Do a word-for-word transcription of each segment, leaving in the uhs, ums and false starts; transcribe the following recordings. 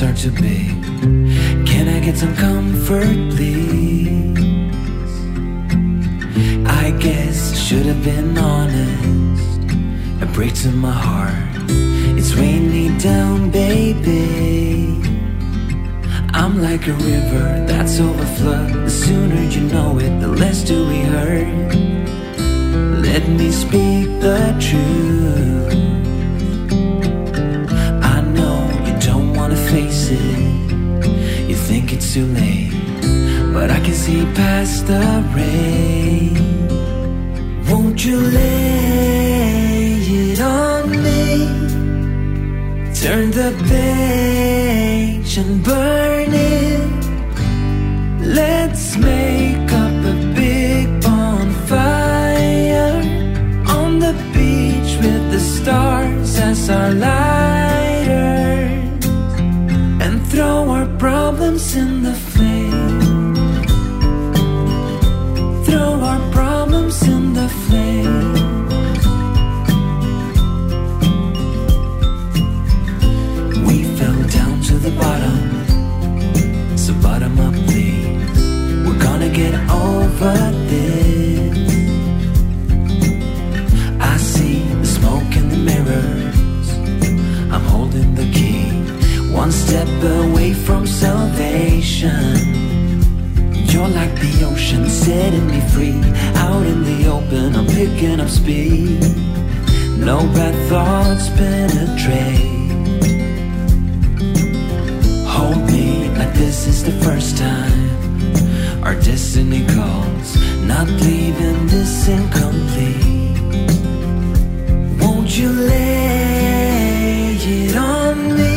Are too big. Can I get some comfort, please? I guess I should have been honest. A break to my heart. It's raining down, baby. I'm like a river that's overflowed. The sooner you know it, the less do we hurt. Let me speak the truth. Face it, you think it's too late, but I can see past the rain. Won't you lay it on me? Turn the page and burn it. Let's make up a big bonfire on the beach with the stars as our lighter. Throw our problems in the flame. Throw our problems in the flame. We fell down to the bottom, so bottom up please. We're gonna get over this. I see the smoke in the mirrors. I'm holding the key. One step away from salvation. You're like the ocean, setting me free. Out in the open, I'm picking up speed. No bad thoughts penetrate. Hold me like this is the first time. Our destiny calls, not leaving this incomplete. Won't you lay it on me?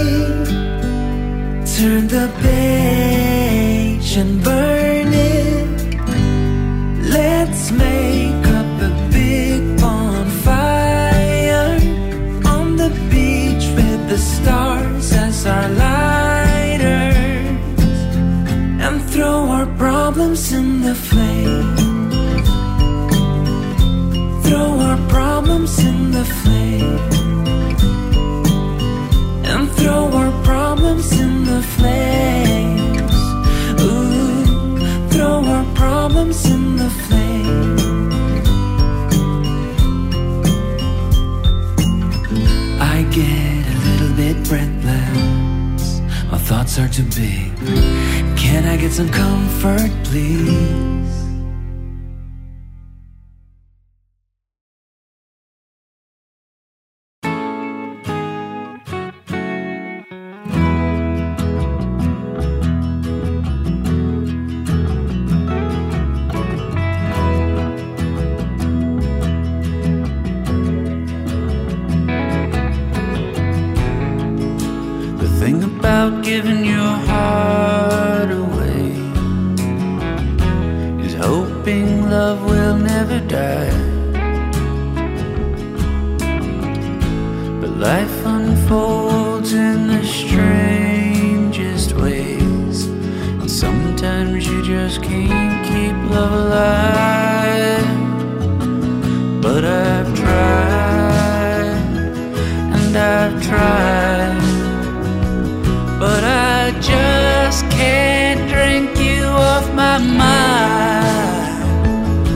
Turn the page and burn it. Let's make up a big bonfire on the beach with the stars as our lighters, and throw our problems in the flame. Throw our problems in the flame. And throw our problems in the flames. Ooh, throw our problems in the flames. I get a little bit breathless. My thoughts are too big. Can I get some comfort, please? Giving your heart away is hoping love will never die. But life unfolds in the strangest ways, and sometimes you just can't keep love alive. But I've tried, and I've tried, but I just can't drink you off my mind.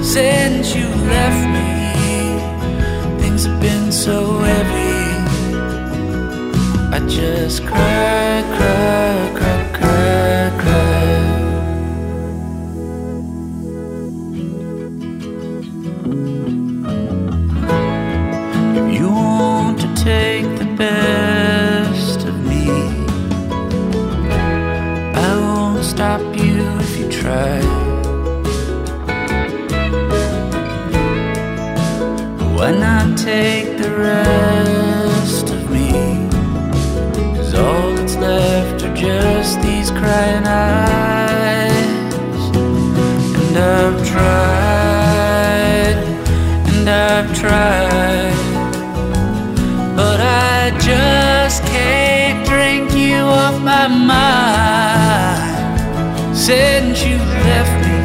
Since you left me, things have been so heavy. I just cry, cry, cry, cry, cry. If you want to take the best, stop you if you try. Why not take the rest of me? 'Cause all that's left are just these crying eyes. And I've tried, and I've tried, but I just can't drink you off my my mind since you left me.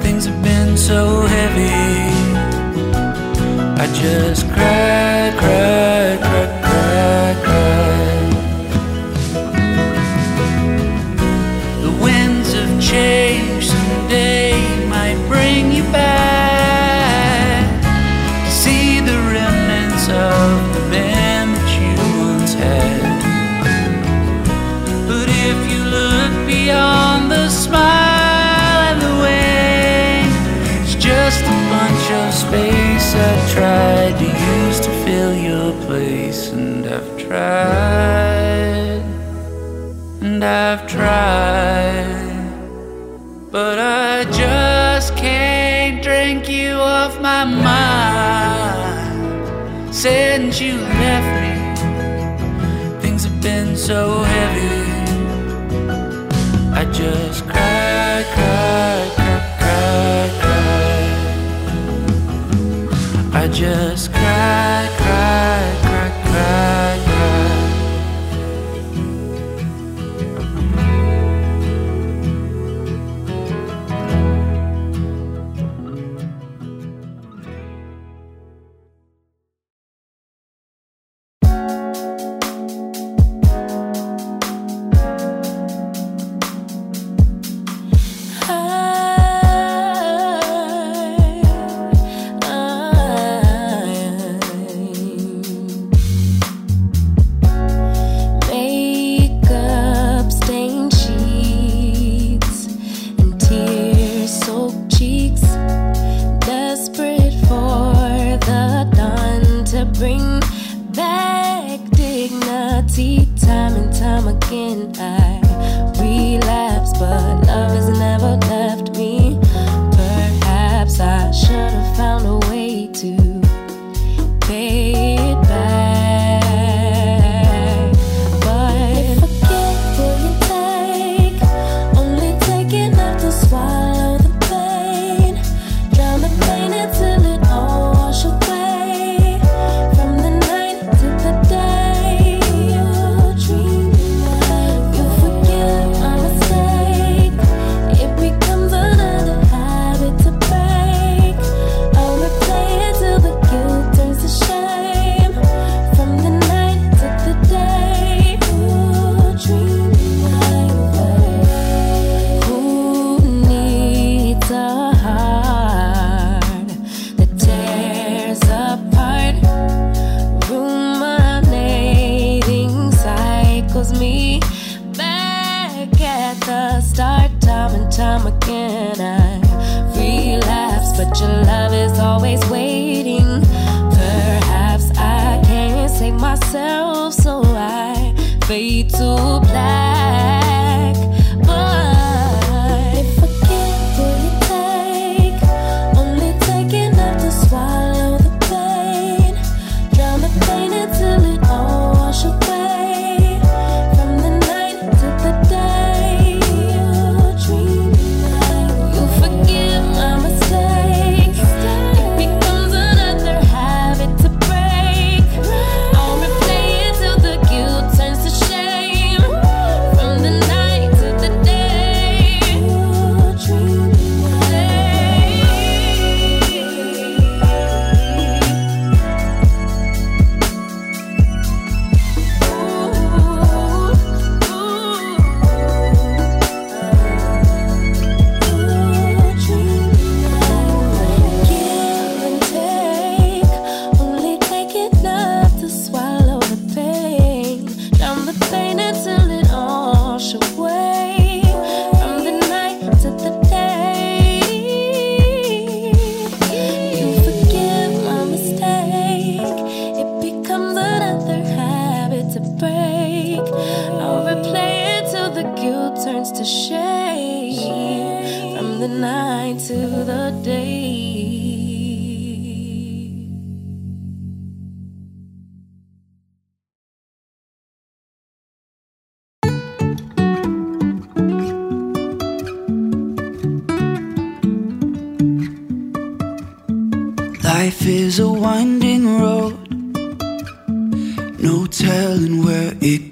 Things have been so heavy. I just cried, cried, cried, cried, cried. The winds have changed. Someday might bring you back to see the remnants of the man that you once had. But if you look beyond the smile and the wave, it's just a bunch of space I've tried to use to fill your place. And I've tried, and I've tried, but I just can't drink you off my mind. Since you left me, things have been so heavy. I just cry, cry, cry, cry, cry. I just cry, cry, cry, cry, cry.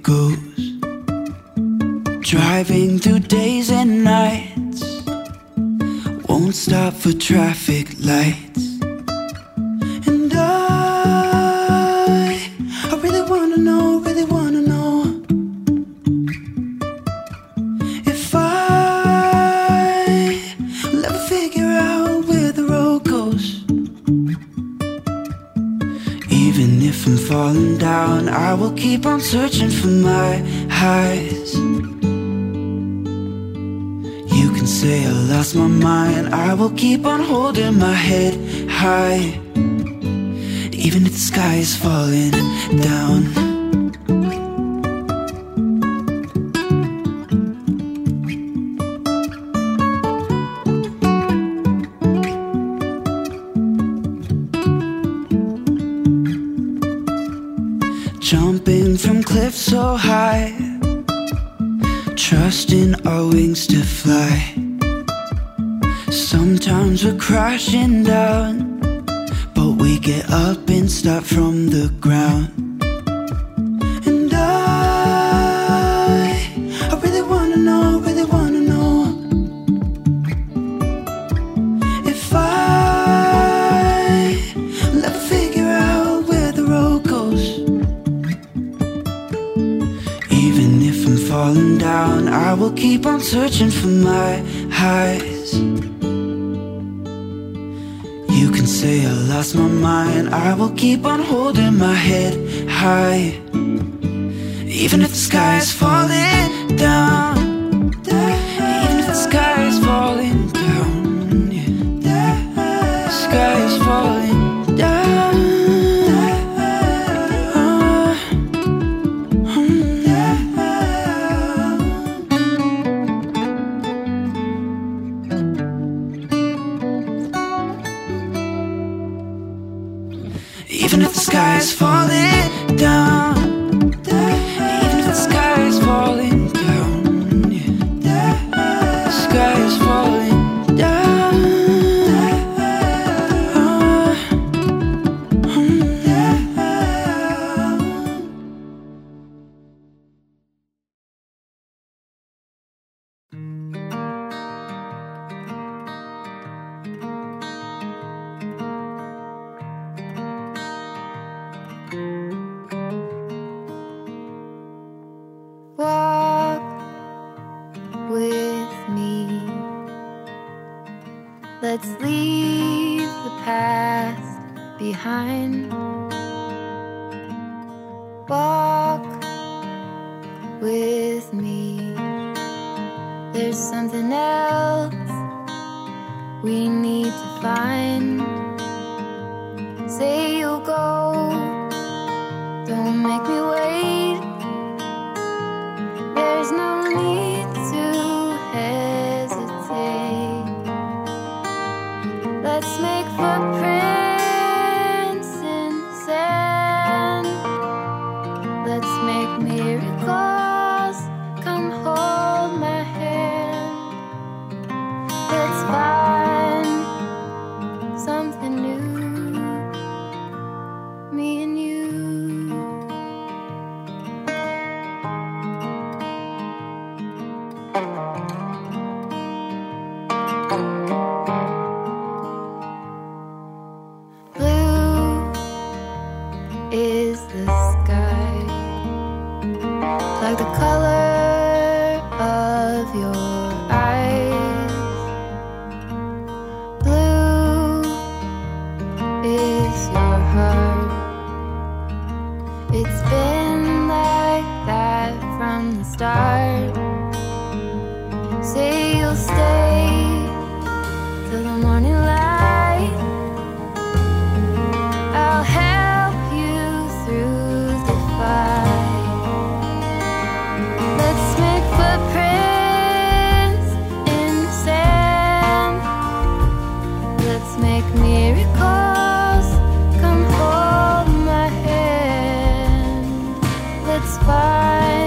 Goes. Driving through days and nights, won't stop for traffic lights. And I, I really wanna know, really wanna know if I will ever figure out where the road goes. Even if I'm falling down, I will keep on searching for my highs. Say I lost my mind, I will keep on holding my head high. Even if the sky is falling down, jumping from cliffs so high, trusting our wings to fly. Sometimes we're crashing down, but we get up and start from the ground. And I, I really wanna know, really wanna know if I will ever figure out where the road goes. Even if I'm falling down, I will keep on searching for my highs. Say I lost my mind, I will keep on holding my head high. Even if the sky is falling down, even if the sky is falling down, the sky is falling down. Even if the sky is falling down, even if the sky is falling down, the sky is falling down. Let's leave the past behind. Walk with me. There's something else we need to find. Say you'll go, don't make me wait. There's no need to hesitate. Let's make footprints in the sand. Let's make miracles. Come hold my hand. Let's find something new, me and you. Like the color of your eyes. Blue is your heart. It's been like that from the start. Say you'll stay till the morning light. I'll help you through the fight. Find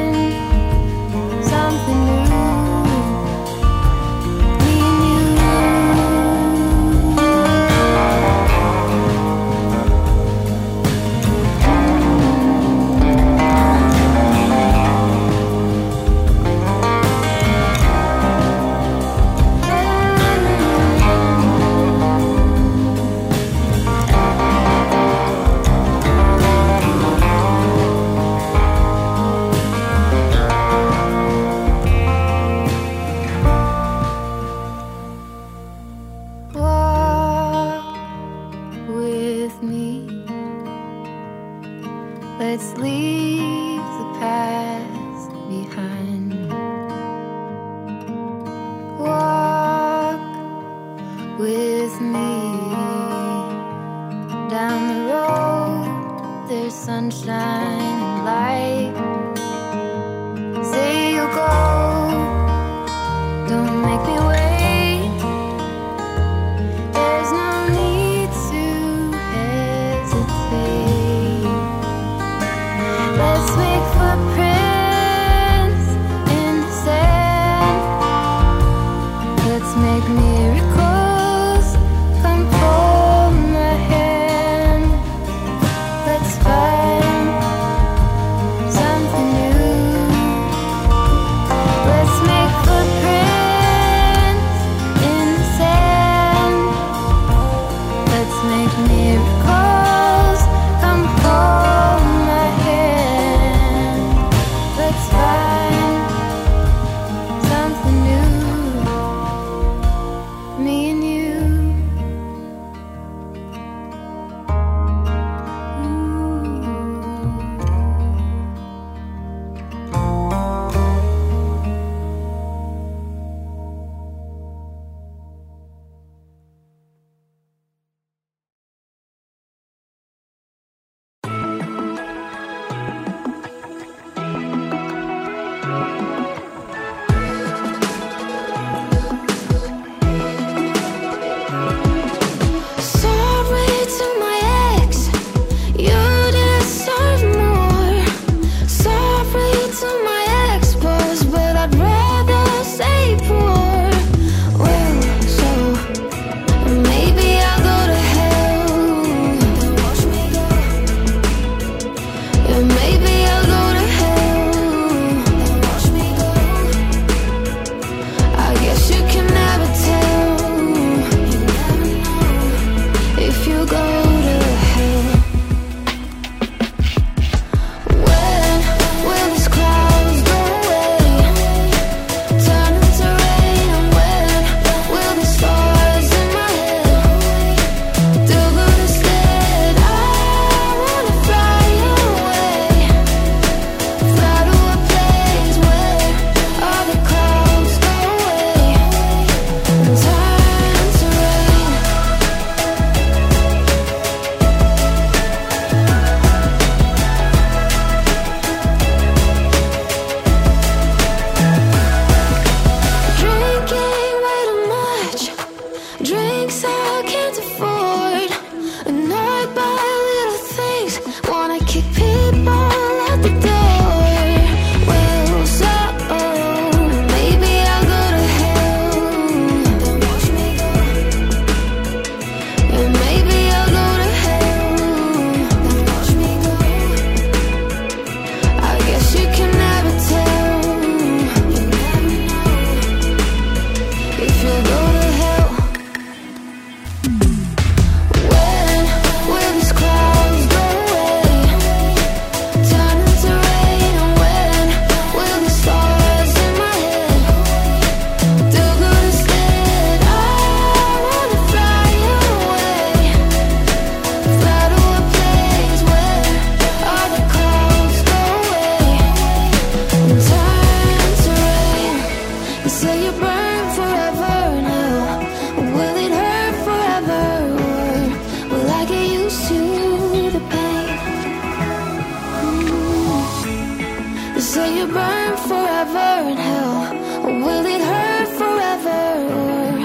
you burn forever in hell? Or will it hurt forever? Or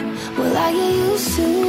will I get used to?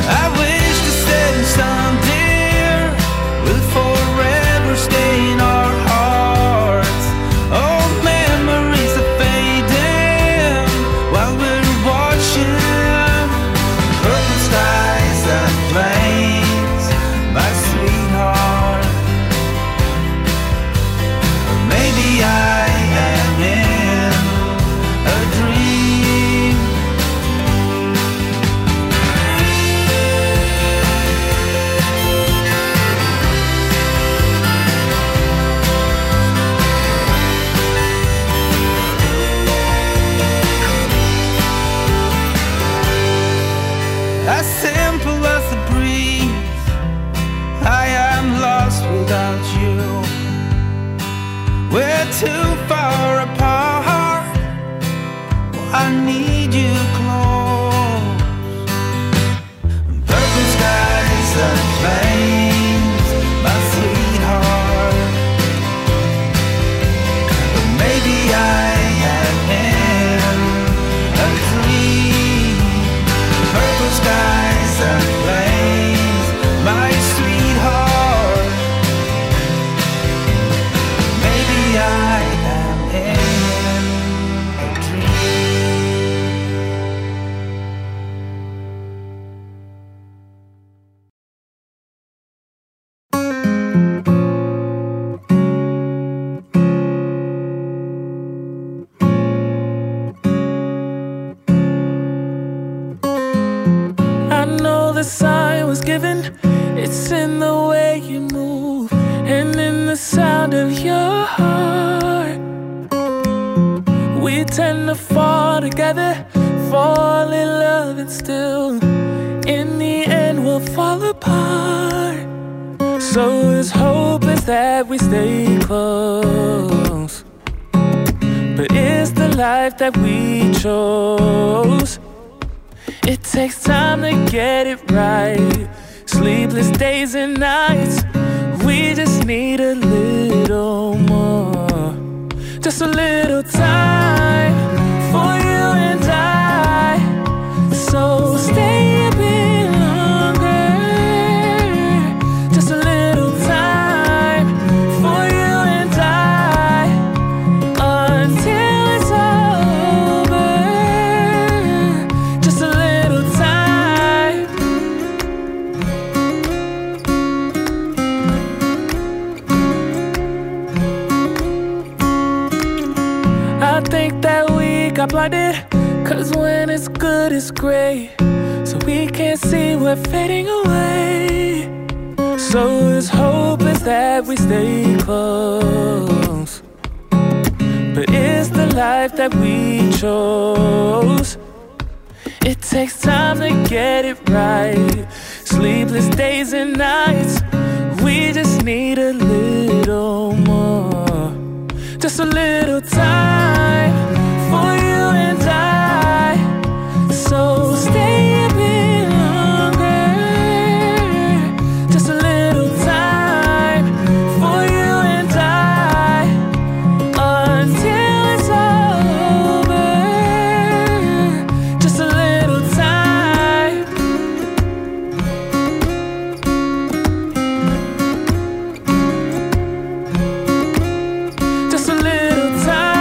I will. was given. It's in the way you move and in the sound of your heart. We tend to fall together, fall in love, and still in the end we'll fall apart. So there's hope is that we stay close, but it's the life that we chose. It takes time to get it right, sleepless days and nights. We just need a little more, just a little time for you and I. So stay a bit longer, just a little time for you and I, until it's over, just a little time. I think that we got blinded, 'cause when it's good it's great, so we can't see we're fading away. So there's hope is that we stay close, but it's the life that we chose. It takes time to get it right, sleepless days and nights. We just need a little more, just a little time for you and I. So stay a bit longer, just a little time for you and I, until it's over, just a little time. Just a little time.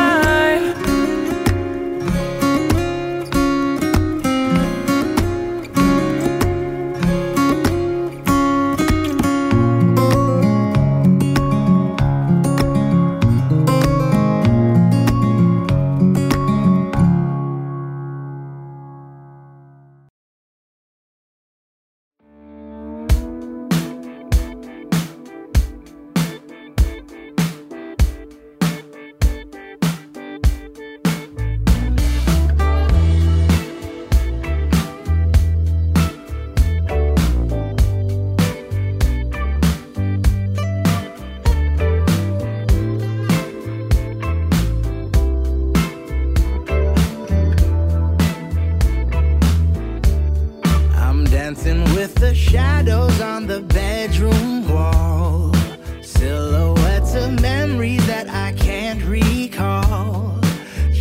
I'm dancing with the shadows on the bedroom wall, silhouettes of memories that I can't recall,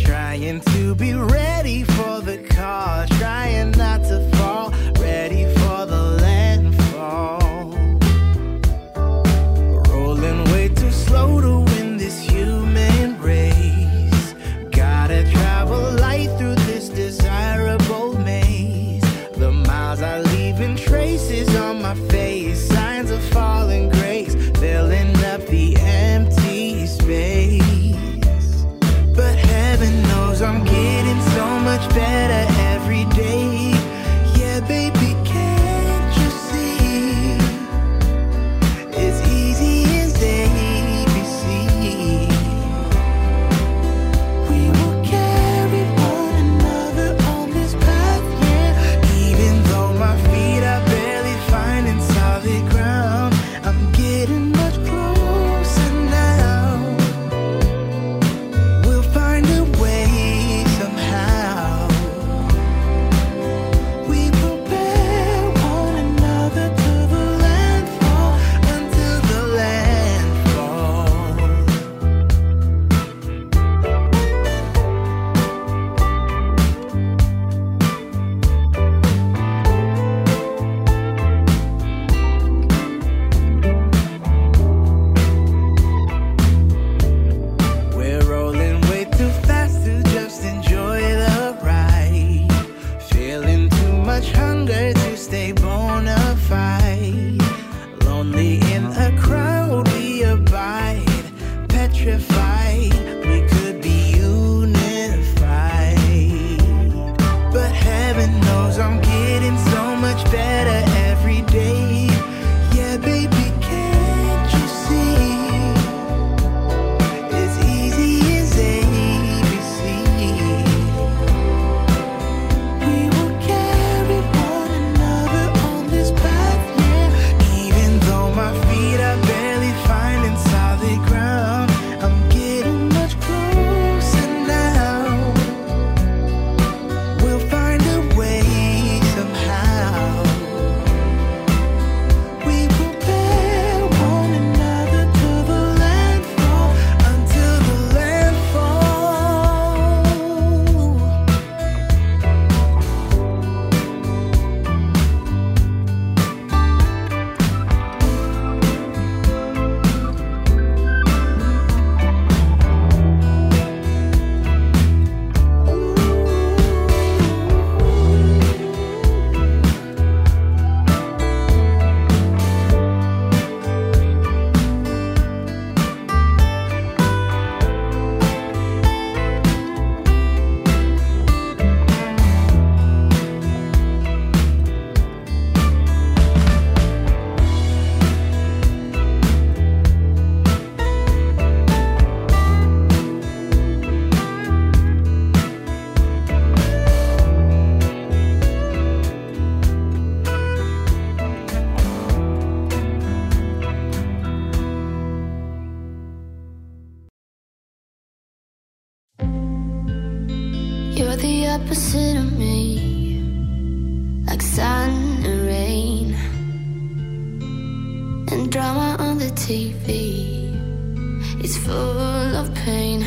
trying to be ready for the call, trying not to fall, ready for the landfall, rolling way too slow to win this human race, gotta travel light through this desirable maze, the miles are leaving traces on my face, signs of fallen grace, filling up the empty space, but heaven knows I'm getting so much better every day, yeah baby can't you see, it's easy as A B C. We will carry one another on this path, yeah. Even though my feet are barely finding time. opposite of me, like sun and rain, and drama on the T V is full of pain.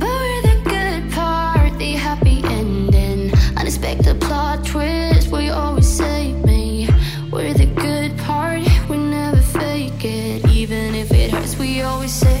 But we're the good part, the happy ending, unexpected plot twist. We always say me, we're the good part, we never fake it, even if it hurts, we always say it.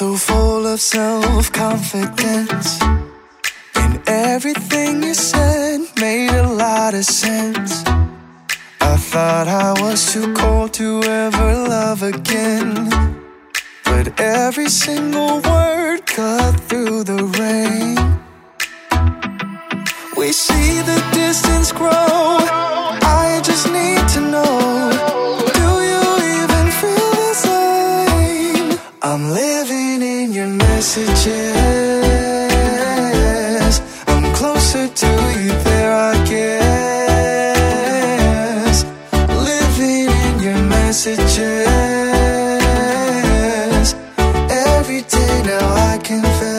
So full of self-confidence, and everything you said made a lot of sense. I thought I was too cold to ever love again, but every single word cut through the rain. We see the distance grow, I just need to know, do you even feel the same? I'm living your messages, I'm closer to you there I guess. Living in your messages, every day now I confess.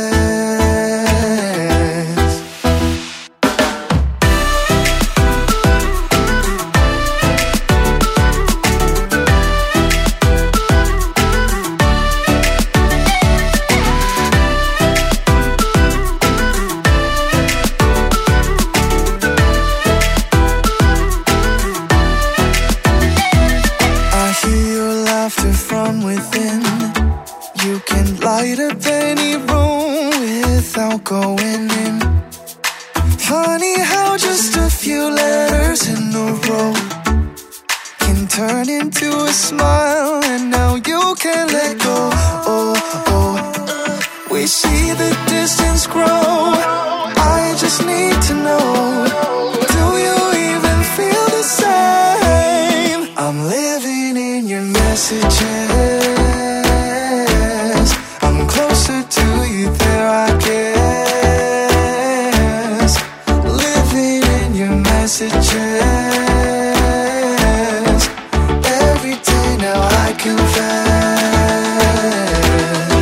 Going in, funny how just a few letters in a row can turn into a smile, and now you can't let go. Oh, oh, we see the distance grow, I just need to know, do you even feel the same? I'm living in your messages, I'm closer to you there I guess. Messages, every day now I confess.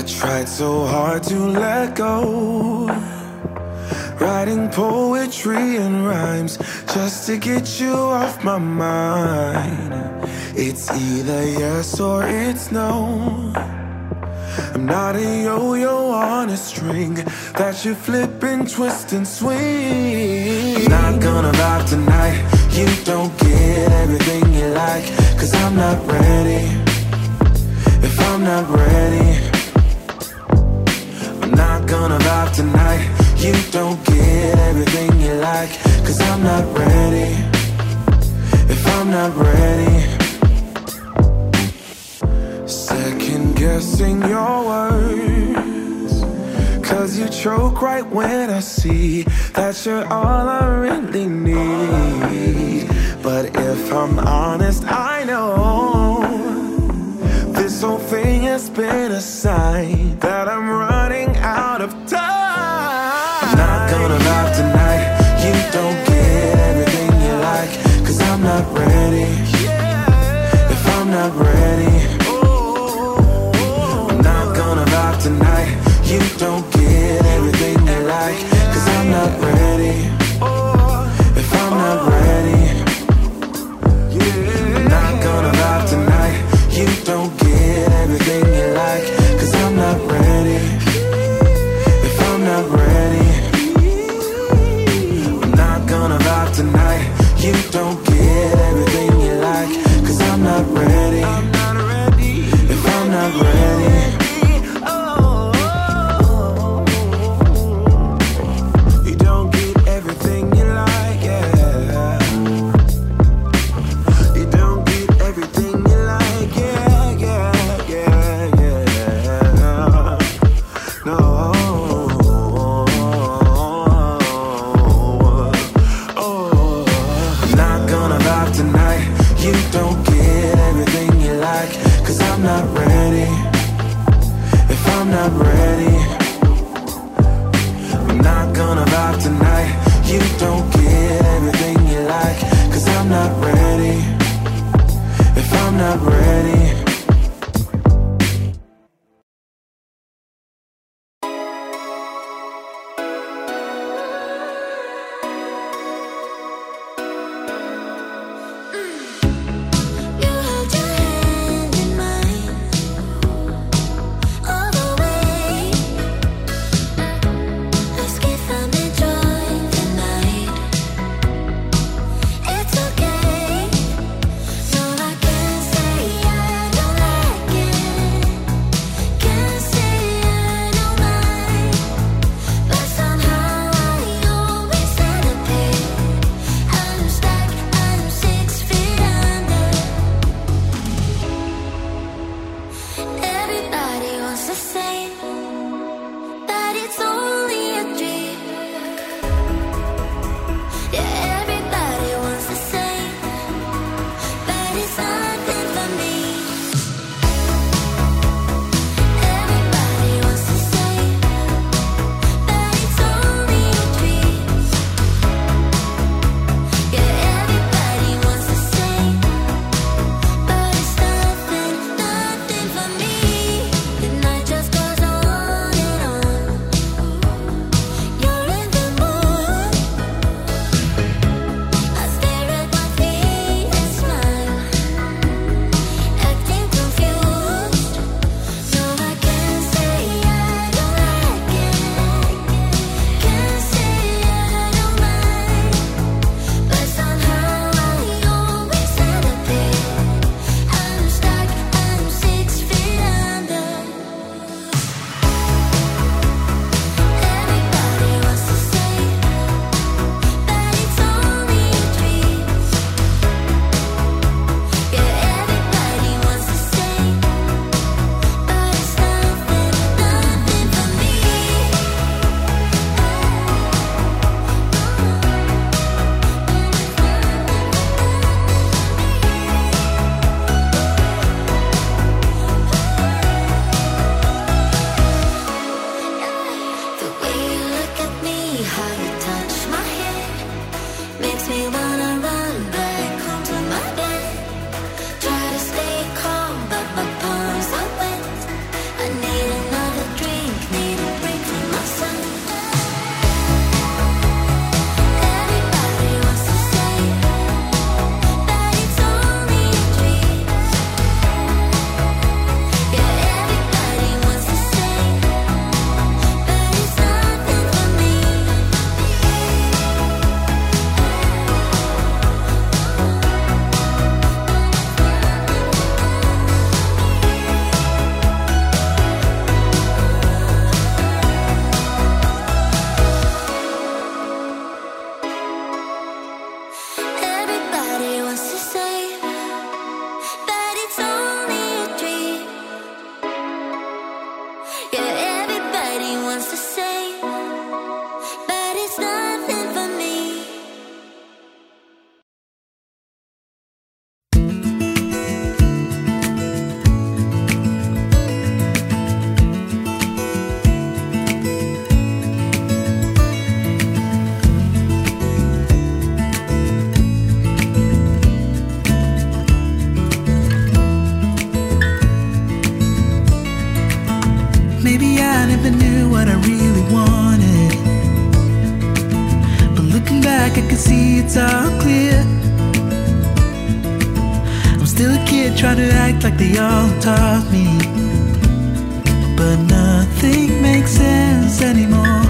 I tried so hard to let go, writing poetry and rhymes just to get you off my mind. It's either yes or it's no. I'm not a yo-yo on a string that you flip and twist and swing. I'm not gonna vibe tonight. You don't get everything you like, 'cause I'm not ready. If I'm not ready, I'm not gonna vibe tonight. You don't get everything you like, 'cause I'm not ready. If I'm not ready, second guessing your words, 'cause you choke right when I see that you're all I really need. But if I'm honest, I know this whole thing has been a sign that I'm running out of time. I'm not gonna vibe tonight. You don't get everything you like, 'cause I'm not ready. If I'm not ready, tonight, you don't get everything you like, 'cause I'm not ready. If I'm not ready, I'm not gonna vibe tonight. You don't get everything you like, 'cause I'm not ready. If I'm not ready, I'm not gonna vibe tonight. You don't get everything you like, 'cause I'm not ready. If I'm not ready, Maybe I never knew what I really wanted, but looking back I can see it's all clear. I'm still a kid trying to act like they all taught me, but nothing makes sense anymore.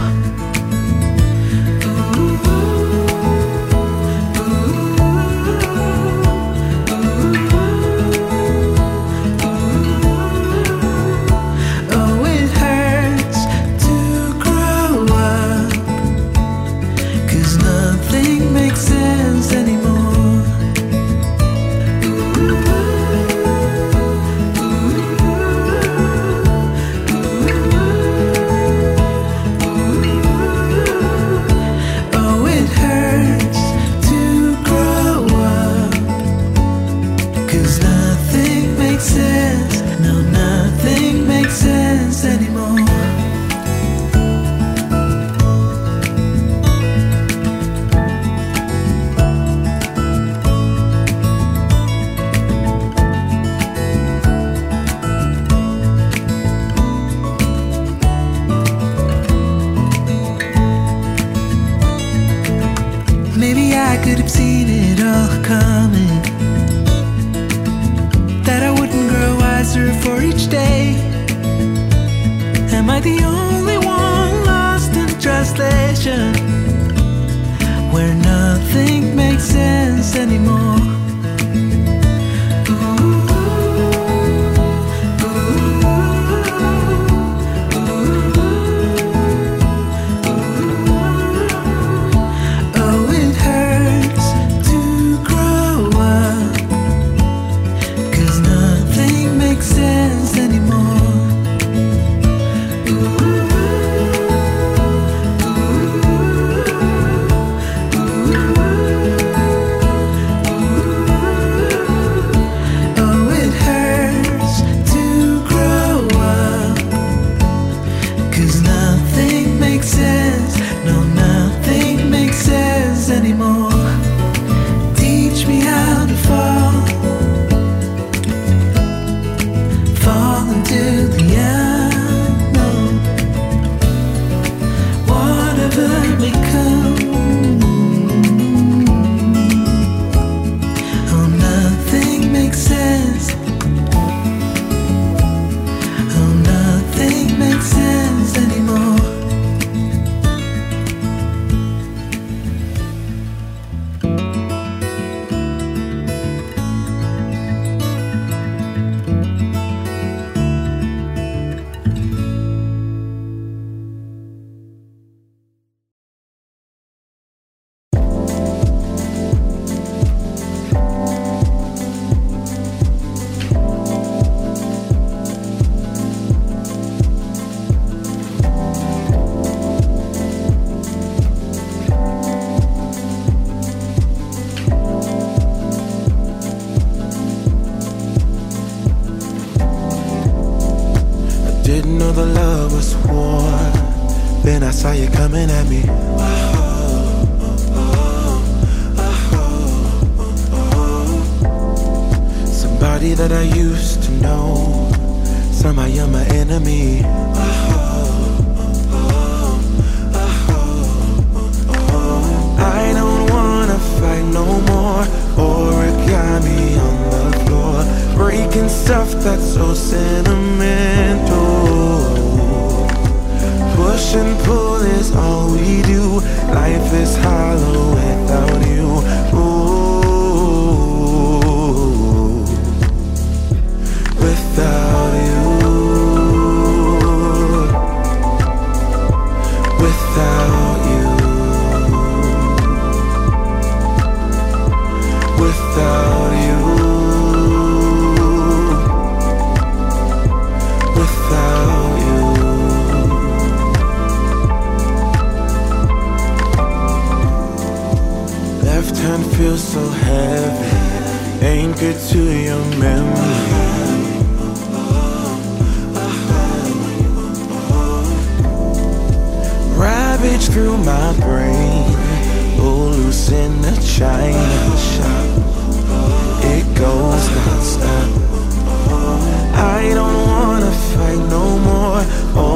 Oh,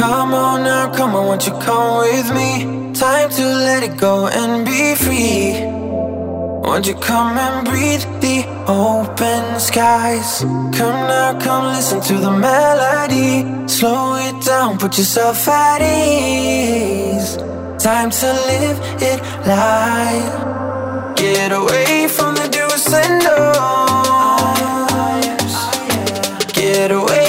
Come on now, come on, won't you come with me? Time to let it go and be free. Won't you come and breathe the open skies? Come now, come listen to the melody. Slow it down, put yourself at ease. Time to live it live. Get away from the do's and don'ts. Get away.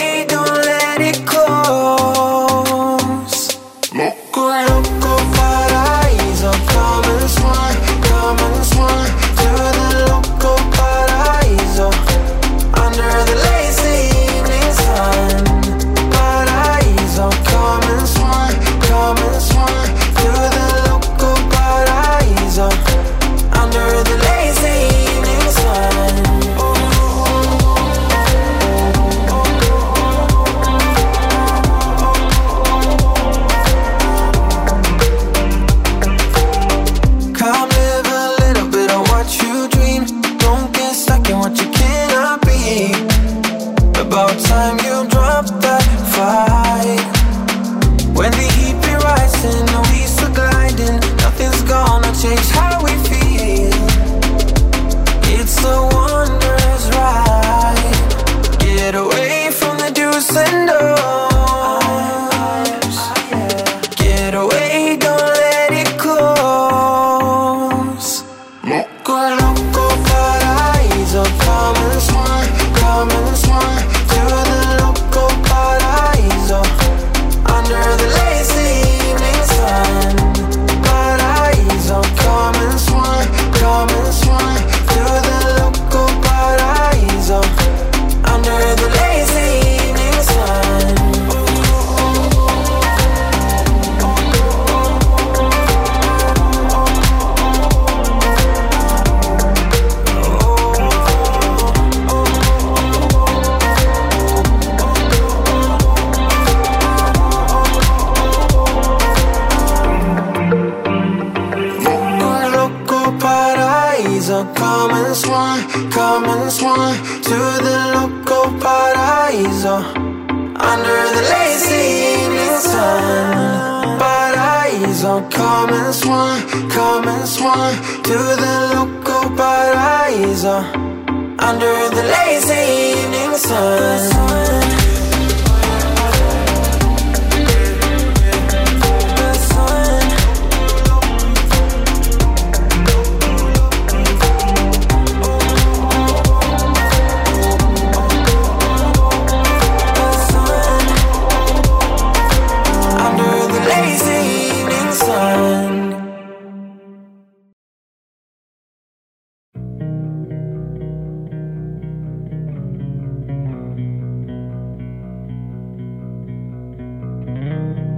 Same.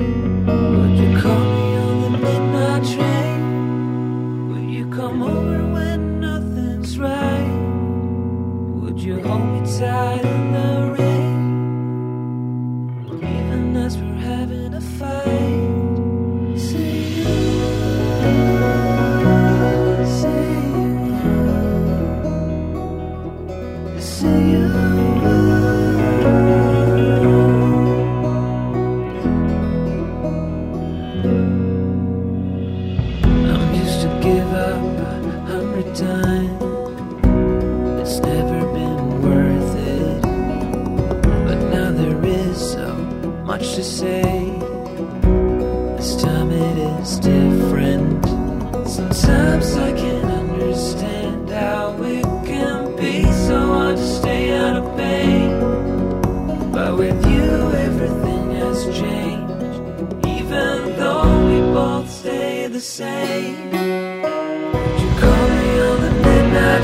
Would you call me on the night?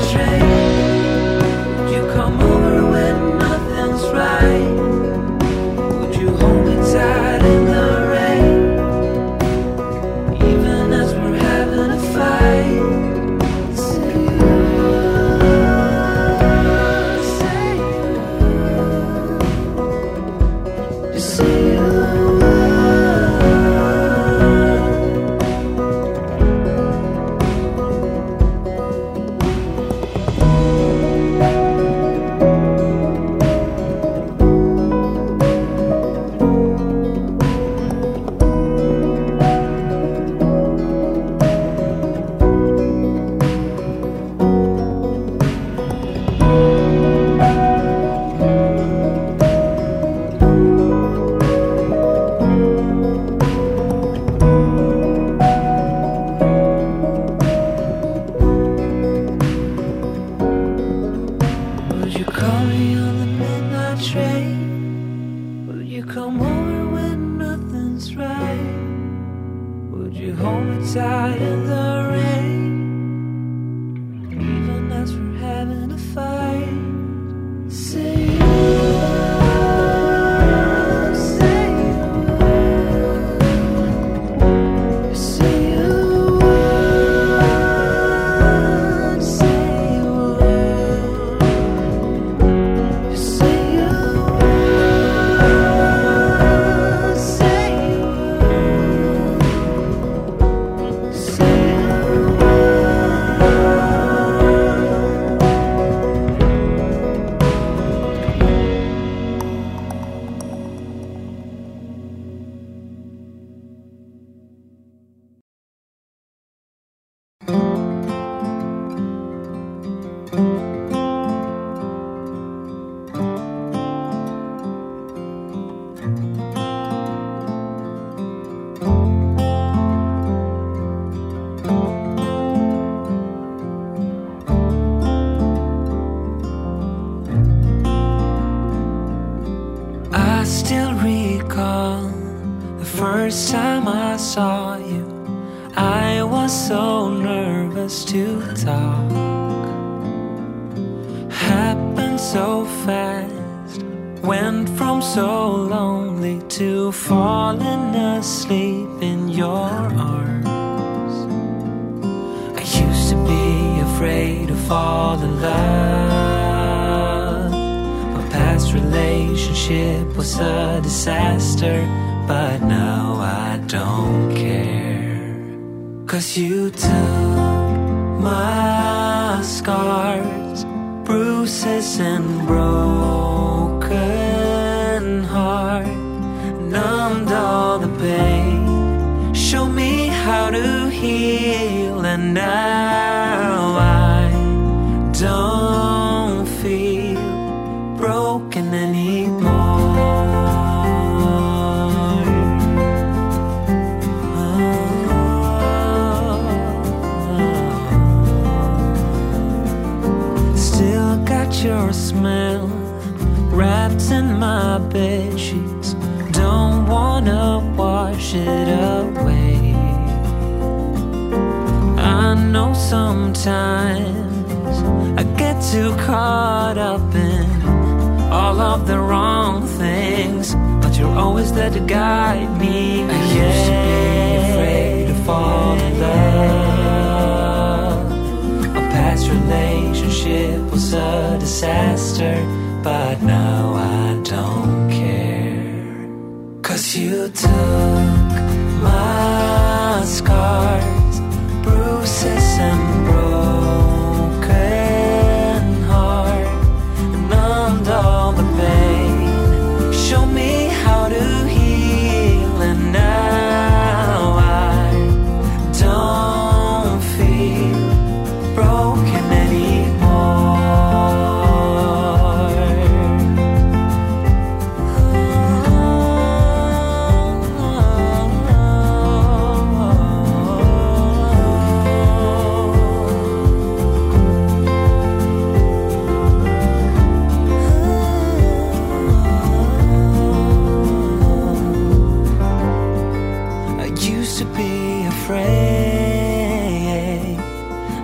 straight? You come over when nothing's right. Would you hold me tight in the rain, even as we're having a fight? Say you, say you, just say you. Afraid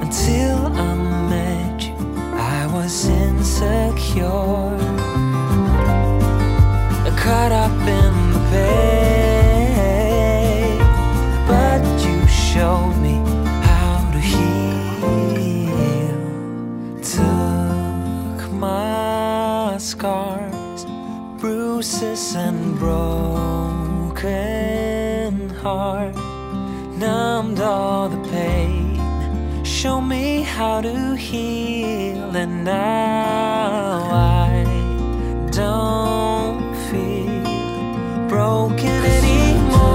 until I met you. insecure, caught up in the pain, but you showed me how to heal, took my scars, bruises and broken heart, numbed all the pain, showed me how to heal, and now I don't broken anymore.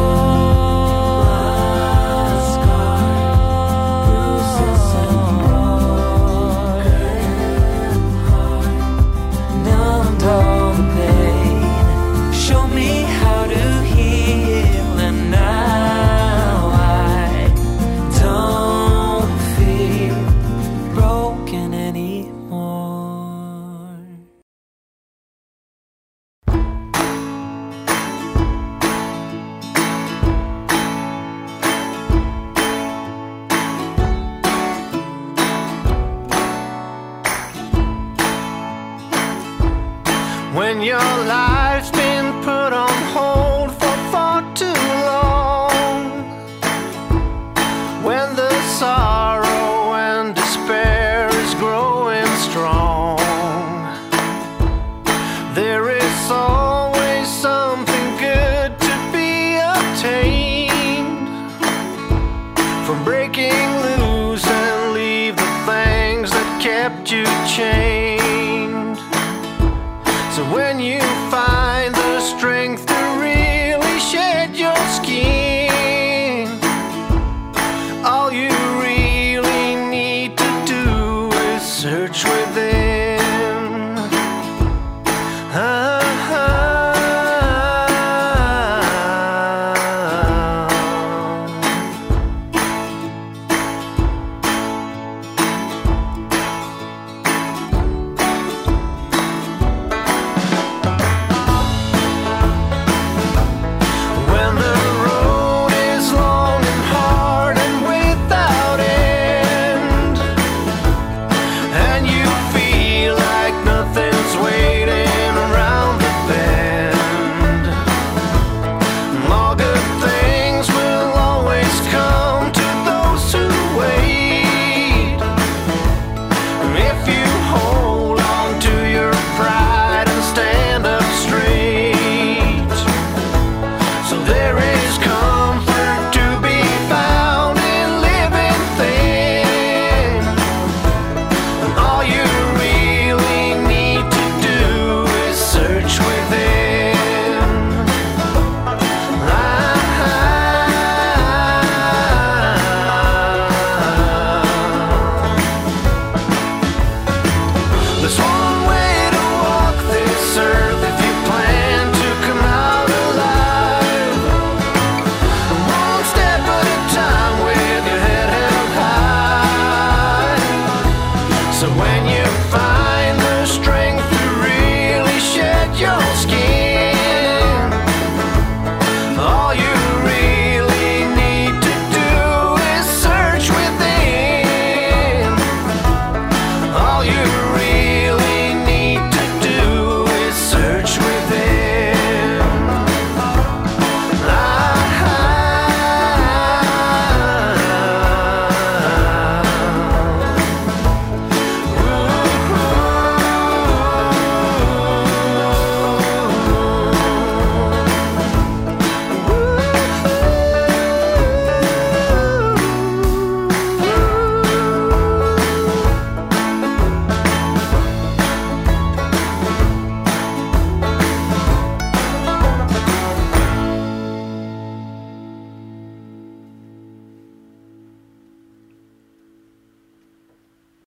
Change.